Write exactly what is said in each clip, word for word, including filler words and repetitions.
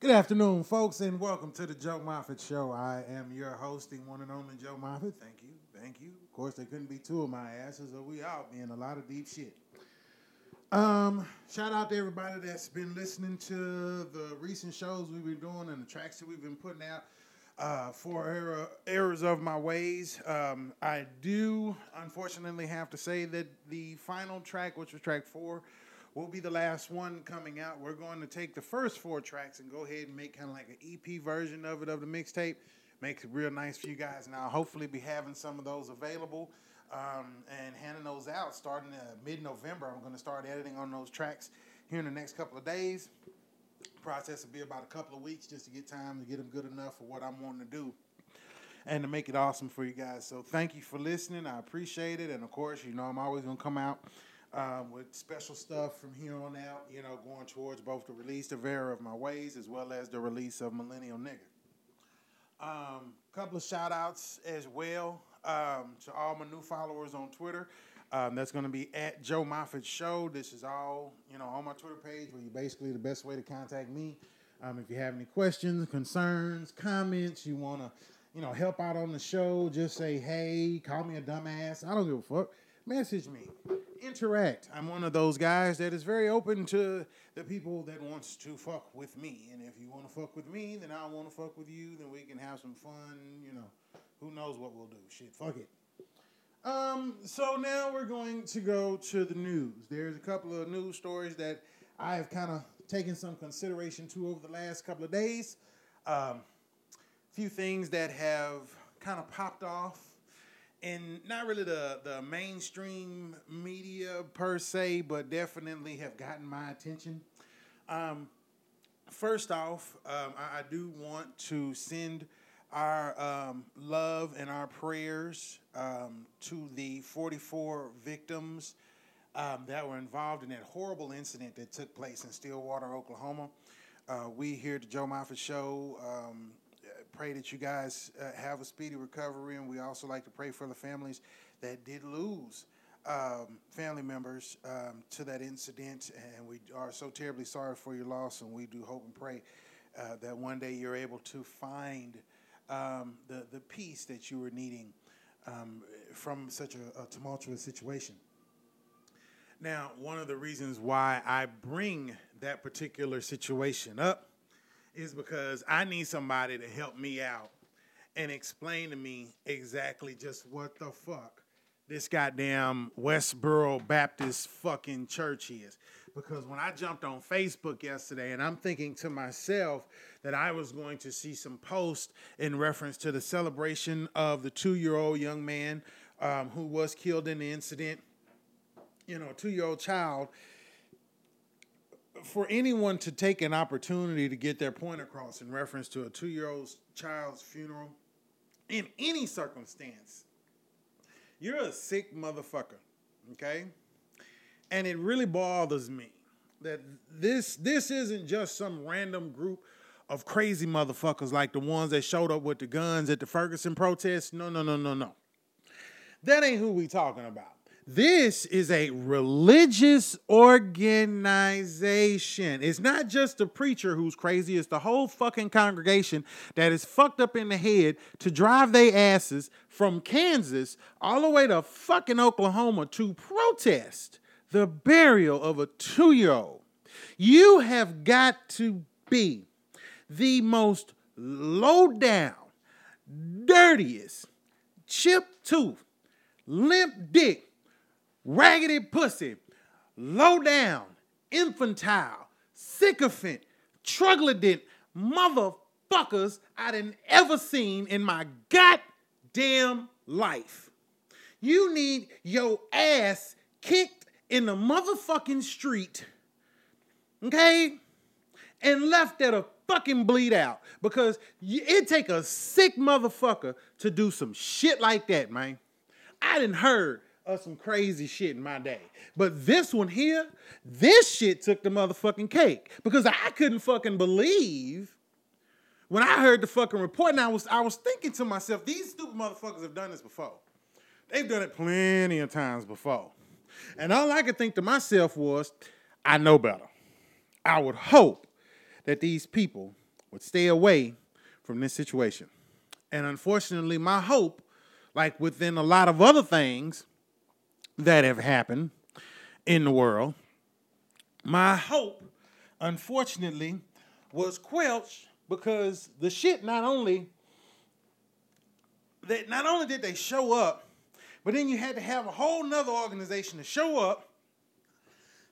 Good afternoon, folks, and welcome to the Joe Moffett Show. I am your host, the one and only Joe Moffett. Thank you. Thank you. Of course, there couldn't be two of my asses, or we out being a lot of deep shit. Um, shout out to everybody that's been listening to the recent shows we've been doing and the tracks that we've been putting out uh, for error, Errors of My Ways. Um, I do, unfortunately, have to say that the final track, which was track four, will be the last one coming out. We're going to take the first four tracks and go ahead and make kind of like an E P version of it, of the mixtape. Make it real nice for you guys. And I'll hopefully be having some of those available um, and handing those out starting uh, mid-November. I'm going to start editing on those tracks here in the next couple of days. The process will be about a couple of weeks just to get time to get them good enough for what I'm wanting to do and to make it awesome for you guys. So thank you for listening. I appreciate it. And, of course, you know I'm always going to come out Um, with special stuff from here on out, you know, going towards both the release of Error of My Ways as well as the release of Millennial Nigger. A um, couple of shout-outs as well um, to all my new followers on Twitter. Um, that's going to be at Joe Moffett Show. This is all, you know, on my Twitter page where you basically the best way to contact me. Um, if you have any questions, concerns, comments, you want to, you know, help out on the show, just say, hey, call me a dumbass. I don't give a fuck. Message me. Interact. I'm one of those guys that is very open to the people that wants to fuck with me. And if you want to fuck with me, then I want to fuck with you. Then we can have some fun. You know, who knows what we'll do. Shit, fuck it. Um. So now we're going to go to the news. There's a couple of news stories that I have kind of taken some consideration to over the last couple of days. Um, a few things that have kind of popped off. And not really the, the mainstream media per se, but definitely have gotten my attention. Um, first off, um, I, I do want to send our um, love and our prayers um, to the forty-four victims um, that were involved in that horrible incident that took place in Stillwater, Oklahoma. Uh, we here at the Joe Moffett Show um, pray that you guys uh, have a speedy recovery, and we also like to pray for the families that did lose um, family members um, to that incident, and we are so terribly sorry for your loss, and we do hope and pray uh, that one day you're able to find um, the, the peace that you were needing um, from such a, a tumultuous situation. Now, one of the reasons why I bring that particular situation up is because I need somebody to help me out and explain to me exactly just what the fuck this goddamn Westboro Baptist fucking church is. Because when I jumped on Facebook yesterday and I'm thinking to myself that I was going to see some posts in reference to the celebration of the two-year-old young man um, who was killed in the incident, you know, a two-year-old child. For anyone to take an opportunity to get their point across in reference to a two-year-old child's funeral, in any circumstance, you're a sick motherfucker, okay? And it really bothers me that this this isn't just some random group of crazy motherfuckers like the ones that showed up with the guns at the Ferguson protests. No, no, no, no, no. That ain't who we talking about. This is a religious organization. It's not just the preacher who's crazy. It's the whole fucking congregation that is fucked up in the head to drive their asses from Kansas all the way to fucking Oklahoma to protest the burial of a two-year-old. You have got to be the most low-down, dirtiest, chip-tooth, limp-dick, raggedy pussy, low down, infantile, sycophant, troglodyte motherfuckers I done ever seen in my goddamn life. You need your ass kicked in the motherfucking street, okay? And left at a fucking bleed out, because it take a sick motherfucker to do some shit like that, man. I done heard of some crazy shit in my day. But this one here, this shit took the motherfucking cake, because I couldn't fucking believe when I heard the fucking report, and I was I was thinking to myself, these stupid motherfuckers have done this before. They've done it plenty of times before. And all I could think to myself was, I know better. I would hope that these people would stay away from this situation. And unfortunately, my hope, like within a lot of other things that have happened in the world, my hope, unfortunately, was quenched because the shit not only, that not only did they show up, but then you had to have a whole nother organization to show up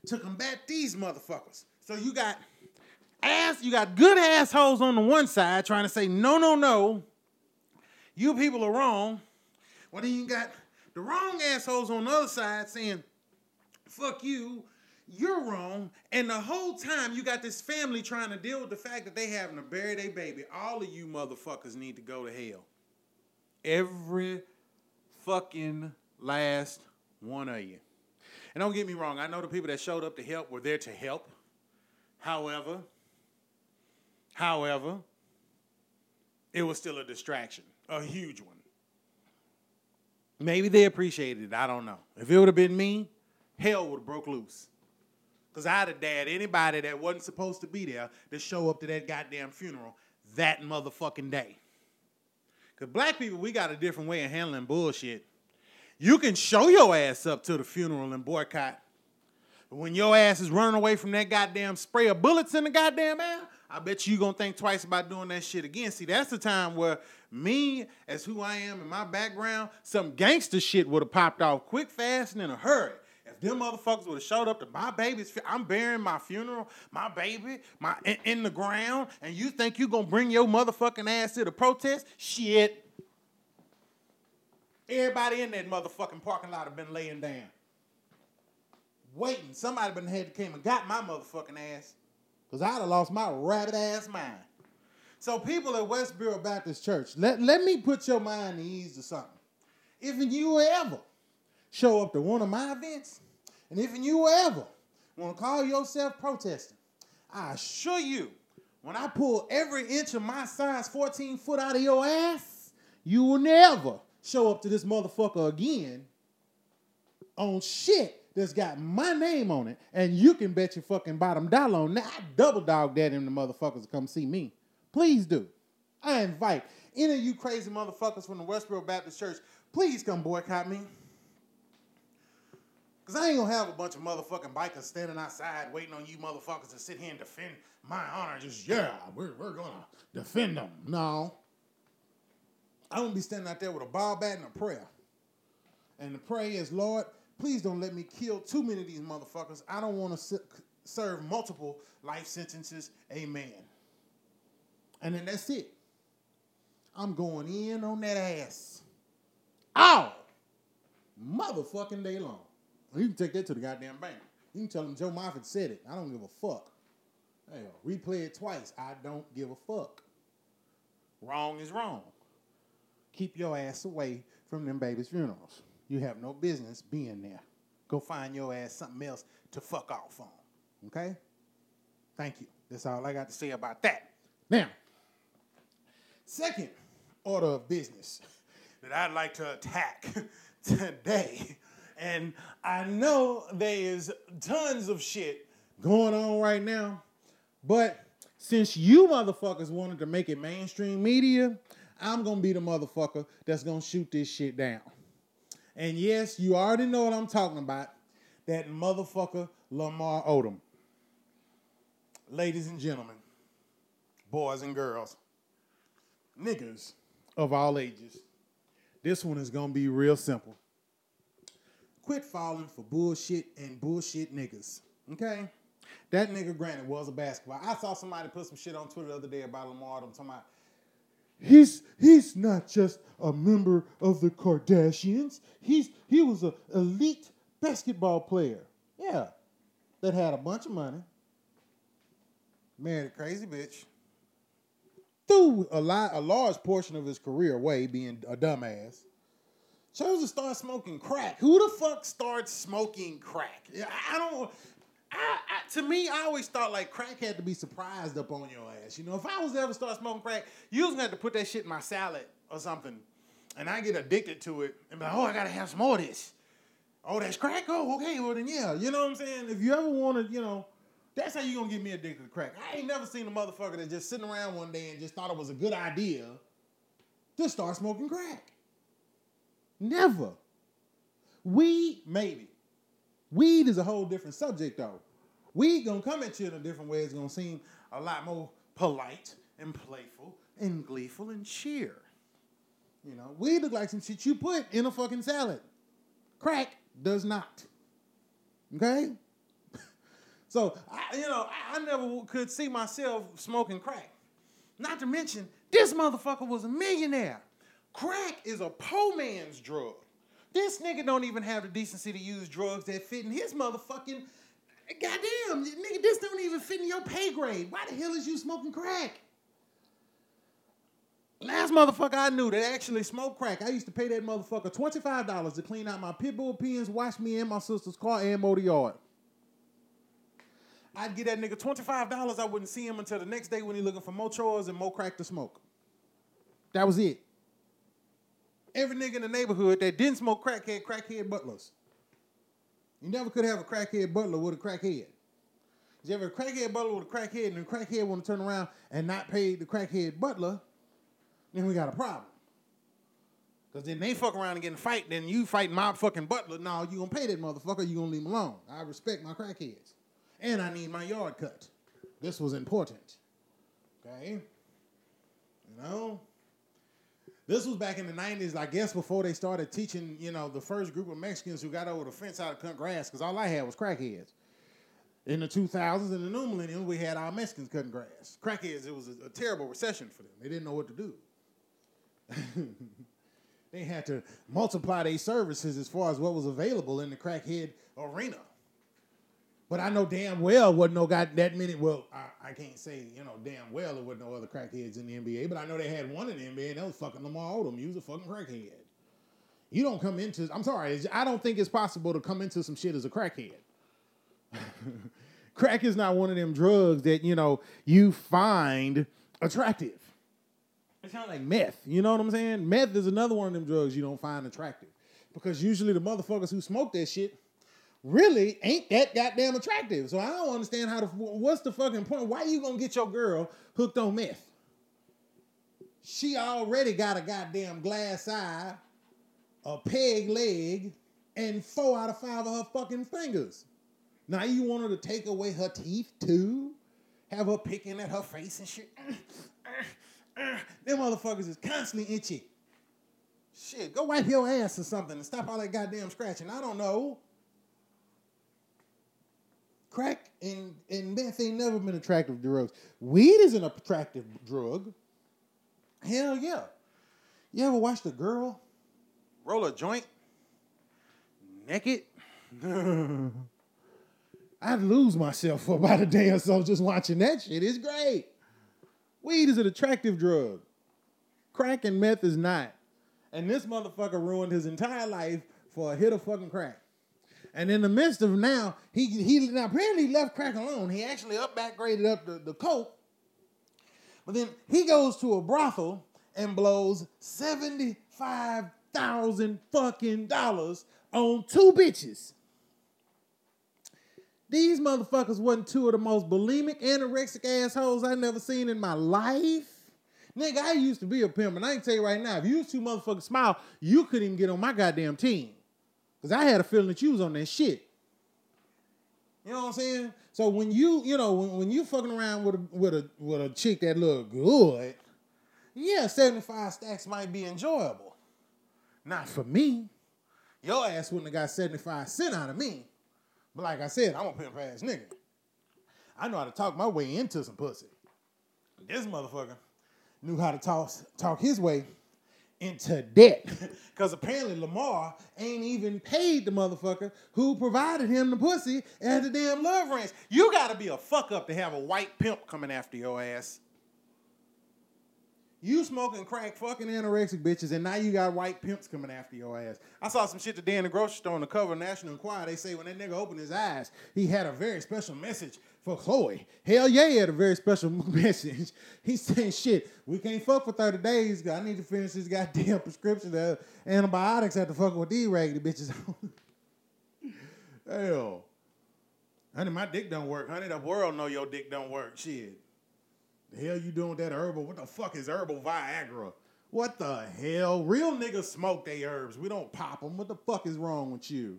to combat these motherfuckers. So you got ass, you got good assholes on the one side trying to say, no, no, no, you people are wrong. Well, then you got the wrong assholes on the other side saying, fuck you, you're wrong. And the whole time you got this family trying to deal with the fact that they having to bury their baby. All of you motherfuckers need to go to hell. Every fucking last one of you. And don't get me wrong, I know the people that showed up to help were there to help. However, however, it was still a distraction, a huge one. Maybe they appreciated it, I don't know. If it would have been me, hell would have broke loose. Because I'd have dared anybody that wasn't supposed to be there to show up to that goddamn funeral that motherfucking day. Because black people, we got a different way of handling bullshit. You can show your ass up to the funeral and boycott. But when your ass is running away from that goddamn spray of bullets in the goddamn air, I bet you going to think twice about doing that shit again. See, that's the time where me, as who I am in my background, some gangster shit would have popped off quick, fast, and in a hurry. If them motherfuckers would have showed up to my baby's, I'm burying my funeral, my baby, my in, in the ground, and you think you going to bring your motherfucking ass to the protest? Shit. Everybody in that motherfucking parking lot have been laying down. Waiting. Somebody been had came and got my motherfucking ass. Because I'd have lost my rabbit ass mind. So people at Westboro Baptist Church, let, let me put your mind at ease or something. If you ever show up to one of my events, and if you ever want to call yourself protesting, I assure you, when I pull every inch of my size fourteen foot out of your ass, you will never show up to this motherfucker again on shit that's got my name on it, and you can bet your fucking bottom dollar on that. I double dog dad them the motherfuckers to come see me. Please do. I invite any of you crazy motherfuckers from the Westboro Baptist Church, please come boycott me. Because I ain't going to have a bunch of motherfucking bikers standing outside waiting on you motherfuckers to sit here and defend my honor. Just, yeah, we're, we're going to defend them. No. I'm going to be standing out there with a ball bat and a prayer. And the prayer is, Lord, please don't let me kill too many of these motherfuckers. I don't want to si- serve multiple life sentences. Amen. And then that's it. I'm going in on that ass. All motherfucking day long. You can take that to the goddamn bank. You can tell them Joe Moffett said it. I don't give a fuck. Hell, replay it twice. I don't give a fuck. Wrong is wrong. Keep your ass away from them babies' funerals. You have no business being there. Go find your ass something else to fuck off on. Okay? Thank you. That's all I got to say about that. Now, second order of business that I'd like to attack today, and I know there is tons of shit going on right now, but since you motherfuckers wanted to make it mainstream media, I'm going to be the motherfucker that's going to shoot this shit down. And yes, you already know what I'm talking about. That motherfucker Lamar Odom. Ladies and gentlemen, boys and girls, niggas of all ages, this one is going to be real simple. Quit falling for bullshit and bullshit niggas, okay? That nigga, granted, was a basketball. I saw somebody put some shit on Twitter the other day about Lamar Odom talking about, He's he's not just a member of the Kardashians. He's he was an elite basketball player. Yeah, that had a bunch of money. Married a crazy bitch. Threw a lot, a large portion of his career away being a dumbass. Chose to start smoking crack. Who the fuck starts smoking crack? I don't. I, I, to me, I always thought like crack had to be surprised up on your ass. You know, if I was to ever start smoking crack, you was gonna have to put that shit in my salad or something, and I get addicted to it and be like, oh, I gotta have some more of this. Oh, that's crack. Oh, okay, well then yeah. You know what I'm saying? If you ever wanted, you know, That's how you gonna get me addicted to crack. I ain't never seen a motherfucker that just sitting around one day and just thought it was a good idea to start smoking crack. Never. Weed, maybe. Weed is a whole different subject, though. Weed gonna come at you in a different way. It's gonna seem a lot more polite and playful and gleeful and cheer. You know, weed look like some shit you put in a fucking salad. Crack does not. Okay? So, I, you know, I, I never could see myself smoking crack. Not to mention, this motherfucker was a millionaire. Crack is a poor man's drug. This nigga don't even have the decency to use drugs that fit in his motherfucking... Goddamn, nigga, this don't even fit in your pay grade. Why the hell is you smoking crack? Last motherfucker I knew that actually smoked crack, I used to pay that motherfucker twenty-five dollars to clean out my pit bull pens, wash me and my sister's car, and mow the yard. I'd give that nigga twenty-five dollars. I wouldn't see him until the next day when he looking for more chores and more crack to smoke. That was it. Every nigga in the neighborhood that didn't smoke crack had crackhead butlers. You never could have a crackhead butler with a crackhead. You ever a crackhead butler with a crackhead and the crackhead want to turn around and not pay the crackhead butler, then we got a problem. Because then they fuck around and get in a fight, then you fight my fucking butler. No, you going to pay that motherfucker, you going to leave him alone. I respect my crackheads. And I need my yard cut. This was important. Okay? You know? This was back in the nineties, I guess, before they started teaching, you know, the first group of Mexicans who got over the fence how to cut grass, because all I had was crackheads. In the two thousands and the new millennium, we had our Mexicans cutting grass. Crackheads, it was a, a terrible recession for them. They didn't know what to do. They had to multiply their services as far as what was available in the crackhead arena. But I know damn well wasn't no got that many. Well, I, I can't say, you know, damn well there wasn't no other crackheads in the N B A, but I know they had one in the N B A, and that was fucking Lamar Odom. He was a fucking crackhead. You don't come into, I'm sorry, I don't think it's possible to come into some shit as a crackhead. Crack is not one of them drugs that, you know, you find attractive. It's kind of like meth, you know what I'm saying? Meth is another one of them drugs you don't find attractive. Because usually the motherfuckers who smoke that shit really ain't that goddamn attractive. So I don't understand how to, what's the fucking point? Why you gonna get your girl hooked on meth? She already got a goddamn glass eye, a peg leg, and four out of five of her fucking fingers. Now you want her to take away her teeth too? Have her picking at her face and shit? Them motherfuckers is constantly itchy. Shit, go wipe your ass or something and stop all that goddamn scratching. I don't know. Crack and, and meth ain't never been attractive drugs. Weed is an attractive drug. Hell yeah. You ever watched a girl roll a joint naked? I'd lose myself for about a day or so just watching that shit. It's great. Weed is an attractive drug. Crack and meth is not. And this motherfucker ruined his entire life for a hit of fucking crack. And in the midst of now, he he now apparently left crack alone. He actually up back graded up the, the coke. But then he goes to a brothel and blows seventy-five thousand fucking dollars on two bitches. These motherfuckers wasn't two of the most bulimic, anorexic assholes I never seen in my life. Nigga, I used to be a pimp, and I can tell you right now, if you two motherfuckers smile, you couldn't even get on my goddamn team. Because I had a feeling that you was on that shit. You know what I'm saying? So when you, you know, when, when you fucking around with a, with a with a chick that look good, yeah, seventy-five stacks might be enjoyable. Not for me. Your ass wouldn't have got seventy-five cents out of me. But like I said, I'm a pimp ass nigga. I know how to talk my way into some pussy. This motherfucker knew how to toss, talk his way into debt, because apparently Lamar ain't even paid the motherfucker who provided him the pussy at the damn love ranch. You gotta be a fuck up to have a white pimp coming after your ass. You smoking crack, fucking anorexic bitches, and now you got white pimps coming after your ass. I saw some shit today in the grocery store on the cover of National Enquirer. They say when that nigga opened his eyes, he had a very special message for Chloe. Hell yeah, he had a very special message. He said, shit, we can't fuck for thirty days, because I need to finish this goddamn prescription of antibiotics. I have to fuck with these raggedy bitches. Hell. Honey, my dick don't work. Honey, the world know your dick don't work. Shit. The hell you doing with that herbal? What the fuck is herbal Viagra? What the hell? Real niggas smoke they herbs. We don't pop them. What the fuck is wrong with you?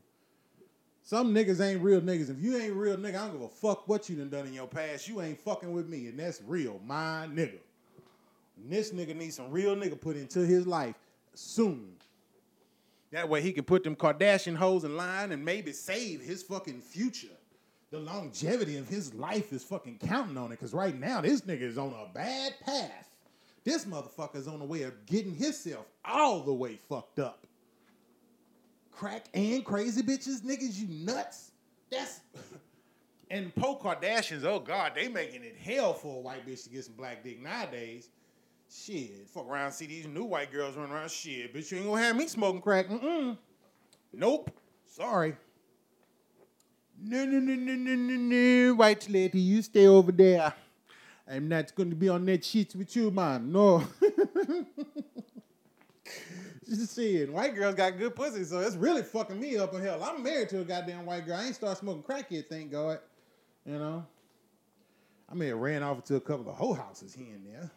Some niggas ain't real niggas. If you ain't real nigga, I don't give a fuck what you done done in your past. You ain't fucking with me, and that's real, my nigga. And this nigga needs some real nigga put into his life soon. That way he can put them Kardashian hoes in line and maybe save his fucking future. The longevity of his life is fucking counting on it, because right now this nigga is on a bad path. This motherfucker's on the way of getting himself all the way fucked up. Crack and crazy bitches, niggas, you nuts? That's... And poor Kardashians, oh God, they making it hell for a white bitch to get some black dick nowadays. Shit, fuck around, see these new white girls running around. Shit, bitch, you ain't gonna have me smoking crack. Mm-mm. Nope. Sorry. No, no, no, no, no, no, no. White lady, you stay over there. I'm not gonna be on that sheet with you, man. No. Just saying, white girls got good pussy, so it's really fucking me up in hell. I'm married to a goddamn white girl. I ain't start smoking crack yet, thank God. You know? I may have ran off to a couple of hoe houses here and there.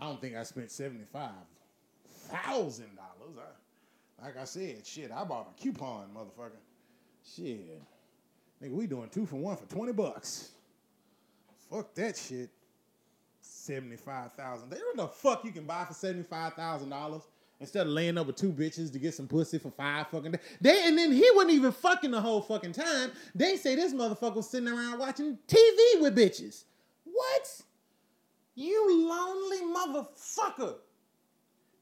I don't think I spent seventy-five thousand dollars. Like I said, shit, I bought a coupon, motherfucker. Shit. Nigga, we doing two for one for twenty bucks. Fuck that shit. seventy-five thousand dollars. There ain't no fuck you can buy for seventy-five thousand dollars instead of laying up with two bitches to get some pussy for five fucking days. They, and then he wasn't even fucking the whole fucking time. They say this motherfucker was sitting around watching T V with bitches. What? You lonely motherfucker.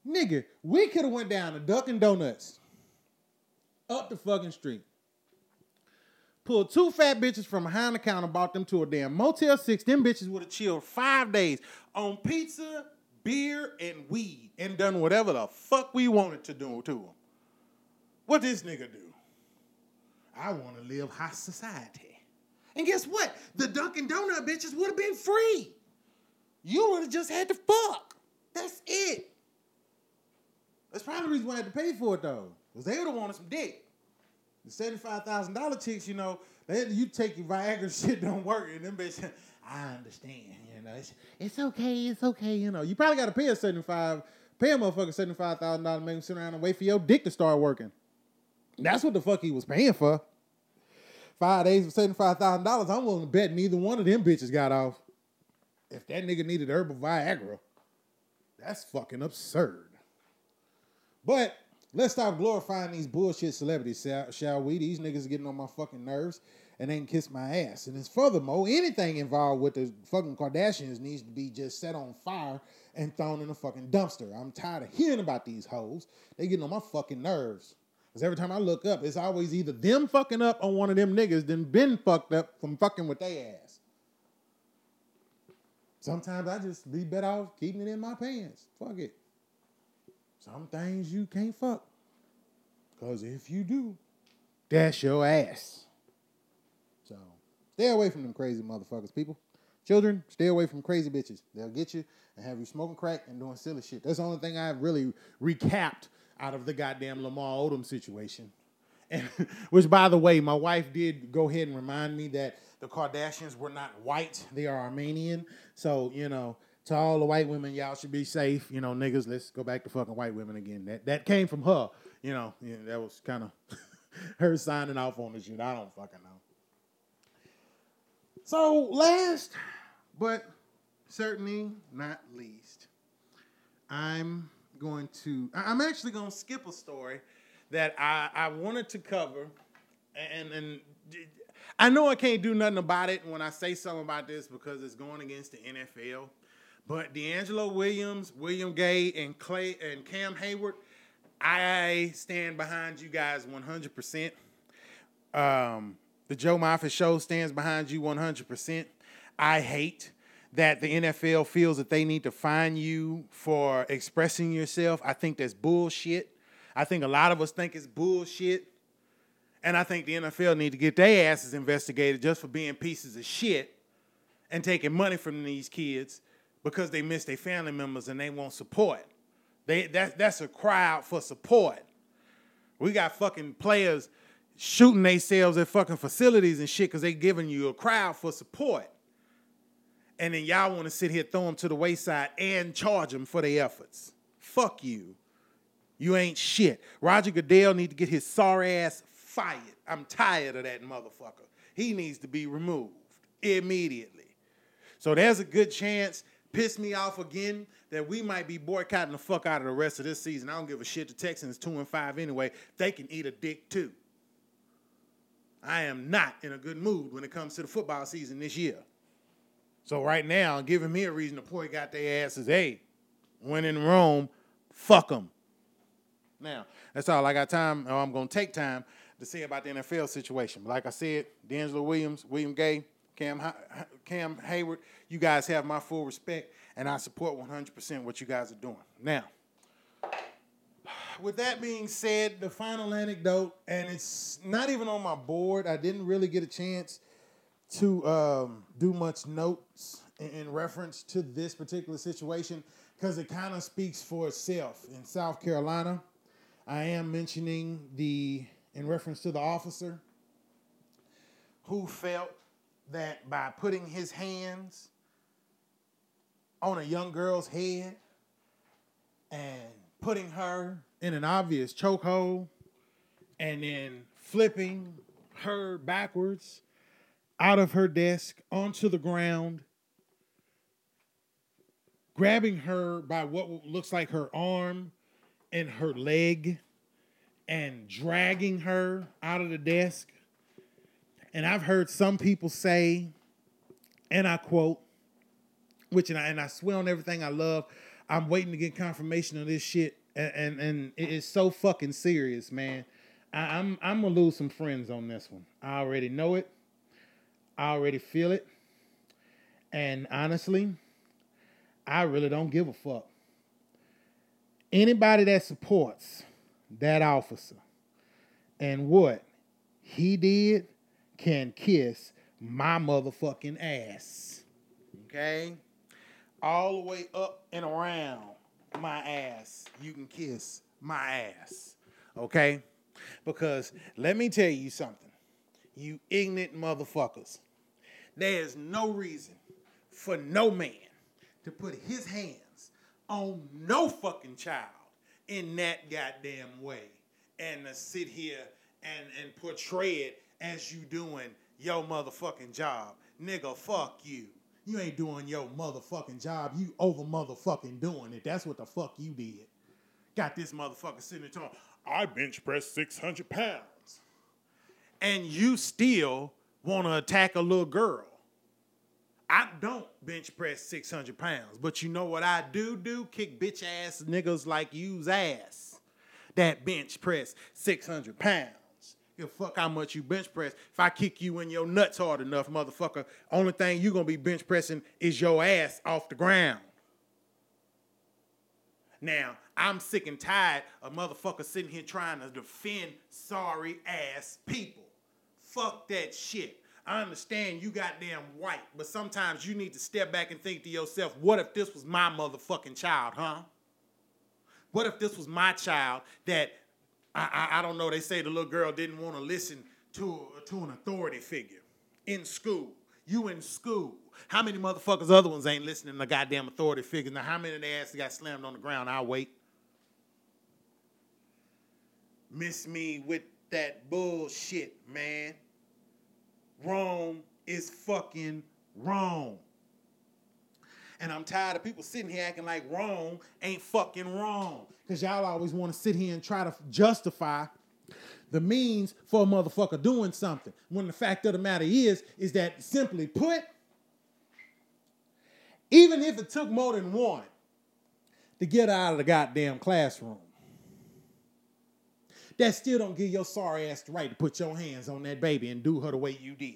Nigga, we could have went down to Dunkin' Donuts. Up the fucking street. Pulled two fat bitches from behind the counter, bought them to a damn Motel six. Them bitches would have chilled five days on pizza, beer, and weed and done whatever the fuck we wanted to do to them. What this nigga do? I want to live high society. And guess what? The Dunkin' Donut bitches would have been free. You would have just had to fuck. That's it. That's probably the reason why I had to pay for it, though. Because they would have wanted some dick. The seventy-five thousand dollars chicks, you know, they, you take your Viagra shit, don't work. And them bitches, I understand, you know. It's, it's okay, it's okay, you know. You probably got to pay a seventy-five, pay a motherfucker seventy-five thousand dollars to make him sit around and wait for your dick to start working. That's what the fuck he was paying for. Five days for seventy-five thousand dollars, I'm willing to bet neither one of them bitches got off. If that nigga needed herbal Viagra, that's fucking absurd. But let's stop glorifying these bullshit celebrities, shall we? These niggas are getting on my fucking nerves and they can kiss my ass. And furthermore, anything involved with the fucking Kardashians needs to be just set on fire and thrown in a fucking dumpster. I'm tired of hearing about these hoes. They getting on my fucking nerves. Because every time I look up, it's always either them fucking up or one of them niggas done been fucked up from fucking with their ass. Sometimes I just be better off keeping it in my pants. Fuck it. Some things you can't fuck. Because if you do, that's your ass. So stay away from them crazy motherfuckers, people. Children, stay away from crazy bitches. They'll get you and have you smoking crack and doing silly shit. That's the only thing I've really recapped out of the goddamn Lamar Odom situation. And, which, by the way, my wife did go ahead and remind me that the Kardashians were not white. They are Armenian. So, you know, to all the white women, y'all should be safe. You know, niggas, let's go back to fucking white women again. That that came from her. You know, yeah, that was kind of her signing off on the shit. I don't fucking know. So, last but certainly not least, I'm going to, I'm actually going to skip a story that I, I wanted to cover, and and I know I can't do nothing about it when I say something about this because it's going against the N F L, but D'Angelo Williams, William Gay, and Clay and Cam Hayward, I stand behind you guys one hundred percent. Um, the Joe Moffett Show stands behind you one hundred percent. I hate that the N F L feels that they need to fine you for expressing yourself. I think that's bullshit. I think a lot of us think it's bullshit. And I think the N F L need to get their asses investigated just for being pieces of shit and taking money from these kids because they miss their family members and they want support. They that, that's a cry out for support. We got fucking players shooting themselves at fucking facilities and shit because they giving you a crowd for support. And then y'all want to sit here, throw them to the wayside and charge them for their efforts. Fuck you. You ain't shit. Roger Goodell need to get his sorry ass fired. I'm tired of that motherfucker. He needs to be removed immediately. So there's a good chance, piss me off again, that we might be boycotting the fuck out of the rest of this season. I don't give a shit. The Texans two and five anyway. They can eat a dick too. I am not in a good mood when it comes to the football season this year. So right now, giving me a reason to boycott their asses, hey, when in Rome, fuck them. Now, that's all I got time, or I'm going to take time to say about the N F L situation. Like I said, D'Angelo Williams, William Gay, Cam, Cam Hayward, you guys have my full respect, and I support one hundred percent what you guys are doing. Now, with that being said, the final anecdote, and it's not even on my board. I didn't really get a chance to um, do much notes in, in reference to this particular situation because it kind of speaks for itself. In South Carolina, I am mentioning the, in reference to the officer who felt that by putting his hands on a young girl's head and putting her in an obvious chokehold and then flipping her backwards out of her desk onto the ground, grabbing her by what looks like her arm and her leg and dragging her out of the desk. And I've heard some people say, and I quote, which, and I, and I swear on everything I love, I'm waiting to get confirmation on this shit, and and, and it's so fucking serious, man. I, I'm I'm gonna lose some friends on this one. I already know it. I already feel it. And honestly, I really don't give a fuck. Anybody that supports that officer and what he did can kiss my motherfucking ass. Okay? All the way up and around my ass. You can kiss my ass. Okay? Because let me tell you something. You ignorant motherfuckers. There is no reason for no man to put his hands on no fucking child in that goddamn way. And to sit here and, and portray it as you doing your motherfucking job. Nigga, fuck you. You ain't doing your motherfucking job. You over motherfucking doing it. That's what the fuck you did. Got this motherfucker sitting there talking, I bench press six hundred pounds. And you still want to attack a little girl. I don't bench press six hundred pounds. But you know what I do do? Kick bitch ass niggas like you's ass. That bench press six hundred pounds. Give fuck how much you bench press. If I kick you in your nuts hard enough, motherfucker, only thing you gonna be bench pressing is your ass off the ground. Now, I'm sick and tired of motherfuckers sitting here trying to defend sorry ass people. Fuck that shit. I understand you goddamn white, but sometimes you need to step back and think to yourself, what if this was my motherfucking child, huh? What if this was my child that I, I, I don't know. They say the little girl didn't want to listen to, to an authority figure in school. You in school. How many motherfuckers other ones ain't listening to goddamn authority figures? Now, how many of their asses got slammed on the ground? I'll wait. Miss me with that bullshit, man. Wrong is fucking wrong. And I'm tired of people sitting here acting like wrong ain't fucking wrong. Because y'all always want to sit here and try to justify the means for a motherfucker doing something. When the fact of the matter is, is that simply put, even if it took more than one to get out of the goddamn classroom, that still don't give your sorry ass the right to put your hands on that baby and do her the way you did.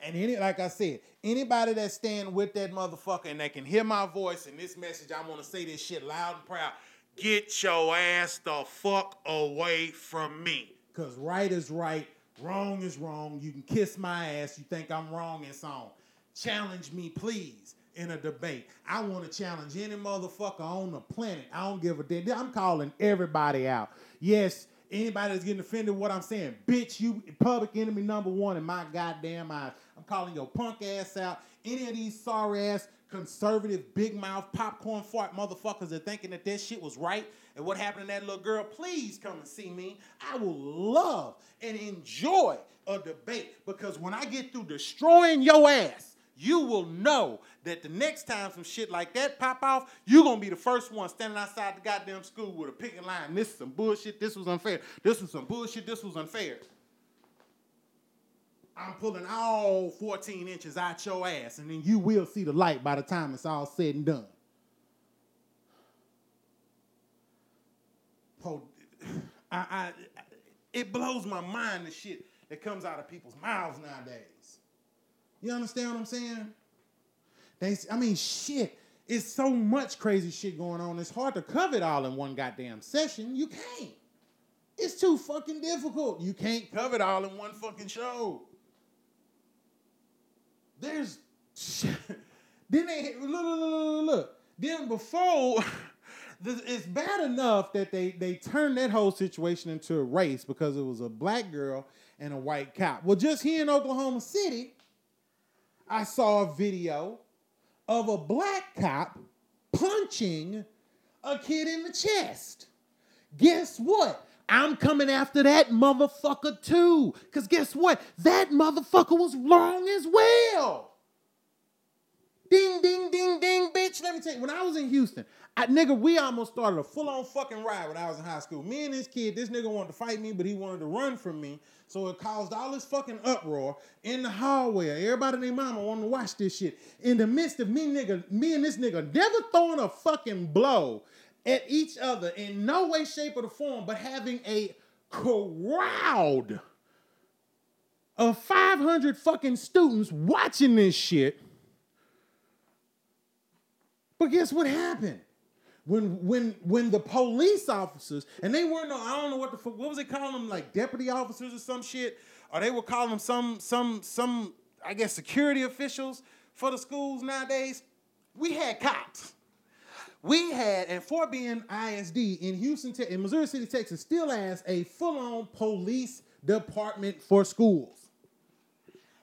And any, like I said, anybody that's standing with that motherfucker and that can hear my voice in this message, I want to say this shit loud and proud. Get your ass the fuck away from me. Because right is right. Wrong is wrong. You can kiss my ass. You think I'm wrong and so on. Challenge me, please, in a debate. I want to challenge any motherfucker on the planet. I don't give a damn. I'm calling everybody out. Yes, Anybody that's getting offended what I'm saying, bitch, you public enemy number one in my goddamn eyes. I'm calling your punk ass out. Any of these sorry ass conservative, big mouth, popcorn fart motherfuckers that thinking that that shit was right and what happened to that little girl, please come and see me. I will love and enjoy a debate, because when I get through destroying your ass, you will know that the next time some shit like that pop off, you're going to be the first one standing outside the goddamn school with a picket line. This is some bullshit. This was unfair. This was some bullshit. This was unfair. I'm pulling all fourteen inches out your ass, and then you will see the light by the time it's all said and done. Oh, I, I, it blows my mind, the shit that comes out of people's mouths nowadays. You understand what I'm saying? They, I mean, shit. It's so much crazy shit going on. It's hard to cover it all in one goddamn session. You can't. It's too fucking difficult. You can't cover it all in one fucking show. There's, then they, look, look, look, look. Then before, it's bad enough that they, they turned that whole situation into a race because it was a black girl and a white cop. Well, just here in Oklahoma City, I saw a video of a black cop punching a kid in the chest. Guess what? I'm coming after that motherfucker too. Because guess what? That motherfucker was wrong as well. Ding, ding, ding, ding, bitch. Let me tell you, when I was in Houston, I, nigga, we almost started a full-on fucking riot when I was in high school. Me and this kid, this nigga wanted to fight me, but he wanted to run from me. So it caused all this fucking uproar in the hallway. Everybody and their mama wanted to watch this shit. In the midst of me, nigga, me and this nigga never throwing a fucking blow at each other in no way, shape, or form, but having a crowd of five hundred fucking students watching this shit. But guess what happened? When when when the police officers, and they weren't, no, I don't know what the fuck, what was they calling them, like deputy officers or some shit? Or they were calling them some, some, some, I guess, security officials for the schools nowadays. We had cops. We had, at Fort Bend I S D in Houston, in Missouri City, Texas, still has a full-on police department for schools.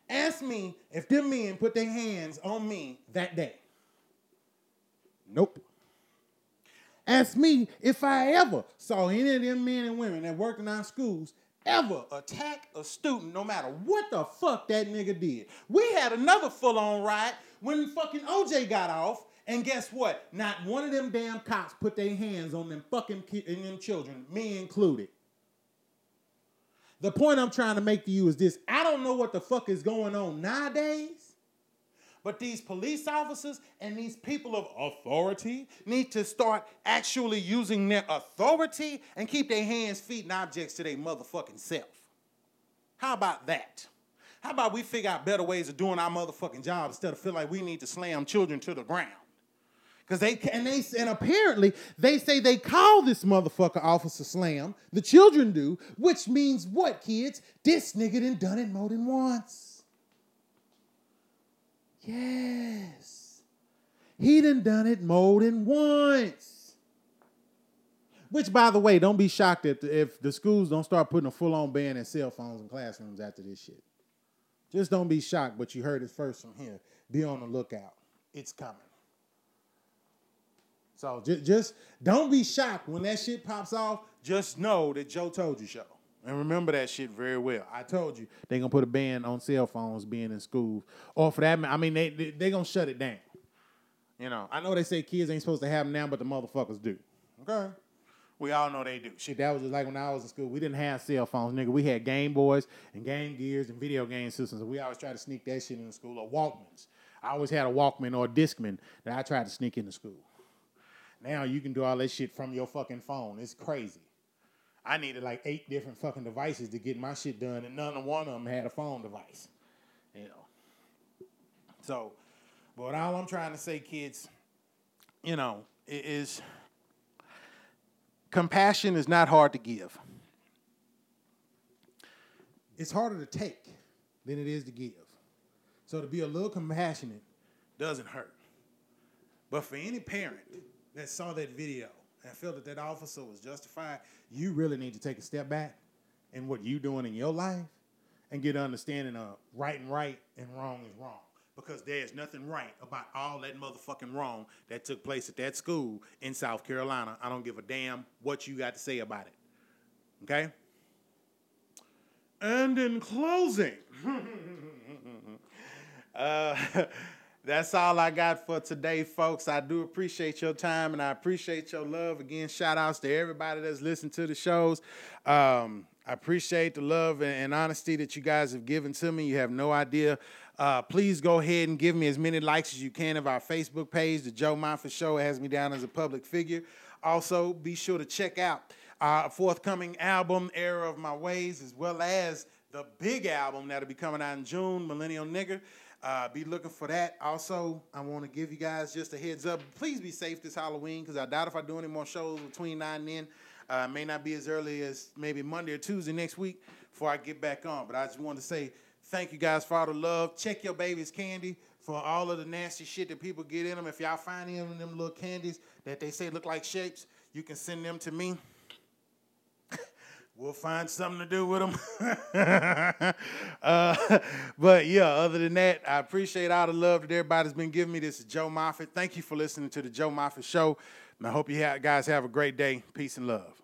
Ask me if them men put their hands on me that day. Nope. Ask me if I ever saw any of them men and women that worked in our schools ever attack a student, no matter what the fuck that nigga did. We had another full-on riot when fucking O J got off, and guess what? Not one of them damn cops put their hands on them fucking ki- and them children, me included. The point I'm trying to make to you is this. I don't know what the fuck is going on nowadays, but these police officers and these people of authority need to start actually using their authority and keep their hands, feet, and objects to their motherfucking self. How about that? How about we figure out better ways of doing our motherfucking job instead of feel like we need to slam children to the ground? Because they and they and apparently they say they call this motherfucker Officer Slam. The children do, which means what, kids? This nigga done done it more than once. Yes, he done done it more than once. Which, by the way, don't be shocked if the, if the schools don't start putting a full-on ban on cell phones in classrooms after this shit. Just don't be shocked, but you heard it first from here. Be on the lookout. It's coming. So just, just don't be shocked when that shit pops off. Just know that Joe told you so. And remember that shit very well. I told you they're going to put a ban on cell phones being in schools. Or for that matter, I mean, they're they, they going to shut it down. You know, I know they say kids ain't supposed to have them now, but the motherfuckers do. Okay? We all know they do. Shit, that was just like when I was in school. We didn't have cell phones, nigga. We had Game Boys and Game Gears and video game systems. And we always tried to sneak that shit into school, or Walkmans. I always had a Walkman or a Discman that I tried to sneak into school. Now you can do all that shit from your fucking phone. It's crazy. I needed like eight different fucking devices to get my shit done, and none of one of them had a phone device, you know. So, but all I'm trying to say, kids, you know, is compassion is not hard to give. It's harder to take than it is to give. So to be a little compassionate doesn't hurt. But for any parent that saw that video and feel that that officer was justified, you really need to take a step back in what you're doing in your life and get an understanding of right and right and wrong is wrong. Because there's nothing right about all that motherfucking wrong that took place at that school in South Carolina. I don't give a damn what you got to say about it. Okay? And in closing, uh, that's all I got for today, folks. I do appreciate your time and I appreciate your love. Again, shout outs to everybody that's listened to the shows. Um, I appreciate the love and, and honesty that you guys have given to me. You have no idea. Uh, please go ahead and give me as many likes as you can of our Facebook page. The Joe Moffett Show has me down as a public figure. Also, be sure to check out our forthcoming album, Errors of My Ways, as well as the big album that'll be coming out in June, Millennial Nigger. Uh, be looking for that. Also, I want to give you guys just a heads up. Please be safe this Halloween, because I doubt if I do any more shows between now and then. Uh, it may not be as early as maybe Monday or Tuesday next week before I get back on. But I just want to say, thank you guys for all the love. Check your baby's candy for all of the nasty shit that people get in them. If y'all find any of them little candies that they say look like shapes, you can send them to me. We'll find something to do with them. uh, but, yeah, other than that, I appreciate all the love that everybody's been giving me. This is Joe Moffett. Thank you for listening to The Joe Moffett Show, and I hope you guys have a great day. Peace and love.